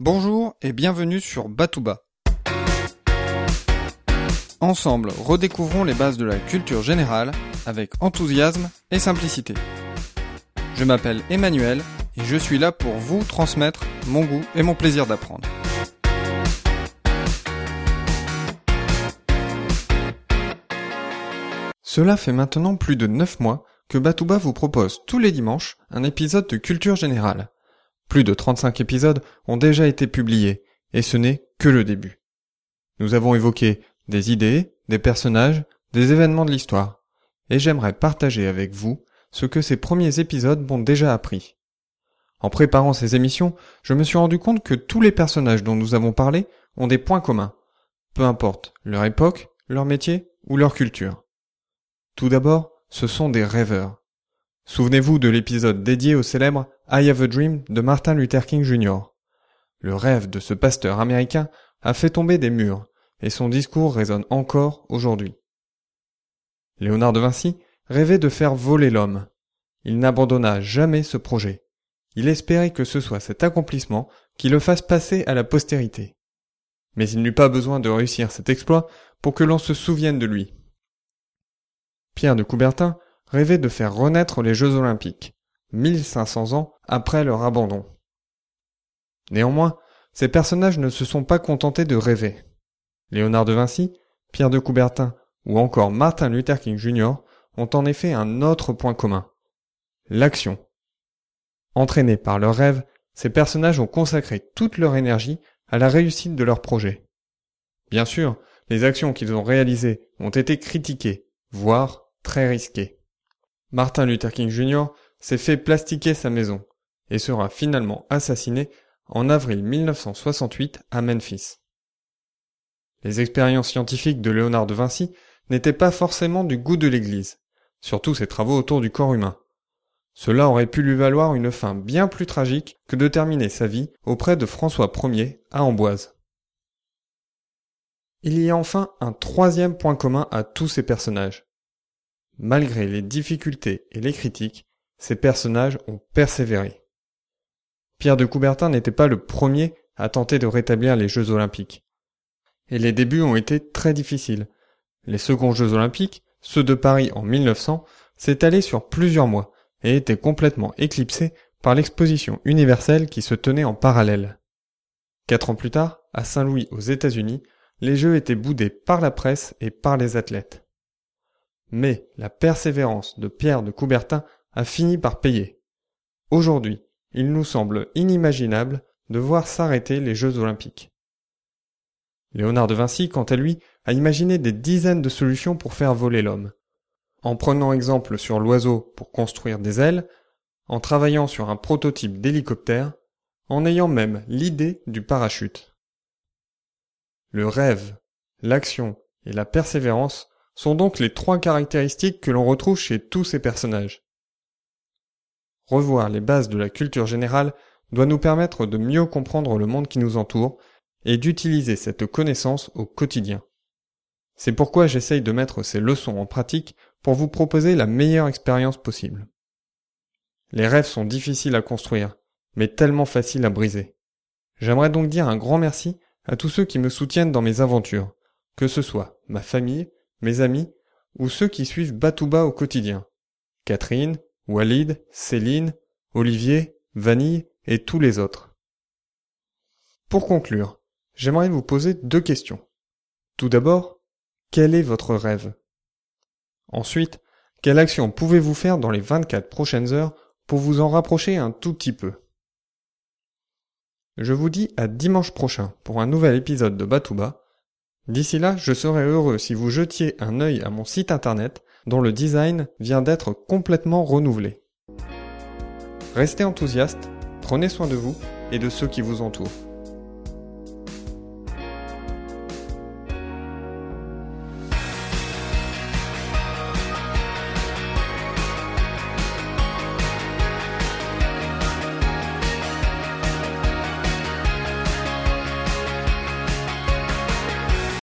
Bonjour et bienvenue sur Batouba. Ensemble, redécouvrons les bases de la culture générale avec enthousiasme et simplicité. Je m'appelle Emmanuel et je suis là pour vous transmettre mon goût et mon plaisir d'apprendre. Cela fait maintenant plus de 9 mois que Batouba vous propose tous les dimanches un épisode de culture générale. Plus de 35 épisodes ont déjà été publiés, et ce n'est que le début. Nous avons évoqué des idées, des personnages, des événements de l'histoire, et j'aimerais partager avec vous ce que ces premiers épisodes m'ont déjà appris. En préparant ces émissions, je me suis rendu compte que tous les personnages dont nous avons parlé ont des points communs, peu importe leur époque, leur métier ou leur culture. Tout d'abord, ce sont des rêveurs. Souvenez-vous de l'épisode dédié au célèbre « I have a dream » de Martin Luther King Jr. Le rêve de ce pasteur américain a fait tomber des murs, et son discours résonne encore aujourd'hui. Léonard de Vinci rêvait de faire voler l'homme. Il n'abandonna jamais ce projet. Il espérait que ce soit cet accomplissement qui le fasse passer à la postérité. Mais il n'eut pas besoin de réussir cet exploit pour que l'on se souvienne de lui. Pierre de Coubertin rêvait de faire renaître les Jeux Olympiques, 1500 ans après leur abandon. Néanmoins, ces personnages ne se sont pas contentés de rêver. Léonard de Vinci, Pierre de Coubertin ou encore Martin Luther King Jr. ont en effet un autre point commun, l'action. Entraînés par leurs rêves, ces personnages ont consacré toute leur énergie à la réussite de leur projet. Bien sûr, les actions qu'ils ont réalisées ont été critiquées, voire très risquées. Martin Luther King Jr. s'est fait plastiquer sa maison et sera finalement assassiné en avril 1968 à Memphis. Les expériences scientifiques de Léonard de Vinci n'étaient pas forcément du goût de l'Église, surtout ses travaux autour du corps humain. Cela aurait pu lui valoir une fin bien plus tragique que de terminer sa vie auprès de François Ier à Amboise. Il y a enfin un troisième point commun à tous ces personnages. Malgré les difficultés et les critiques, ces personnages ont persévéré. Pierre de Coubertin n'était pas le premier à tenter de rétablir les Jeux Olympiques. Et les débuts ont été très difficiles. Les seconds Jeux Olympiques, ceux de Paris en 1900, s'étalaient sur plusieurs mois et étaient complètement éclipsés par l'exposition universelle qui se tenait en parallèle. 4 ans plus tard, à Saint-Louis aux États-Unis, les Jeux étaient boudés par la presse et par les athlètes. Mais la persévérance de Pierre de Coubertin a fini par payer. Aujourd'hui, il nous semble inimaginable de voir s'arrêter les Jeux Olympiques. Léonard de Vinci, quant à lui, a imaginé des dizaines de solutions pour faire voler l'homme. En prenant exemple sur l'oiseau pour construire des ailes, en travaillant sur un prototype d'hélicoptère, en ayant même l'idée du parachute. Le rêve, l'action et la persévérance sont donc les 3 caractéristiques que l'on retrouve chez tous ces personnages. Revoir les bases de la culture générale doit nous permettre de mieux comprendre le monde qui nous entoure et d'utiliser cette connaissance au quotidien. C'est pourquoi j'essaye de mettre ces leçons en pratique pour vous proposer la meilleure expérience possible. Les rêves sont difficiles à construire, mais tellement faciles à briser. J'aimerais donc dire un grand merci à tous ceux qui me soutiennent dans mes aventures, que ce soit ma famille, mes amis, ou ceux qui suivent Batouba au quotidien. Catherine, Walid, Céline, Olivier, Vanille et tous les autres. Pour conclure, j'aimerais vous poser 2 questions. Tout d'abord, quel est votre rêve ? Ensuite, quelle action pouvez-vous faire dans les 24 prochaines heures pour vous en rapprocher un tout petit peu ? Je vous dis à dimanche prochain pour un nouvel épisode de Batouba. D'ici là, je serais heureux si vous jetiez un œil à mon site internet dont le design vient d'être complètement renouvelé. Restez enthousiaste, prenez soin de vous et de ceux qui vous entourent.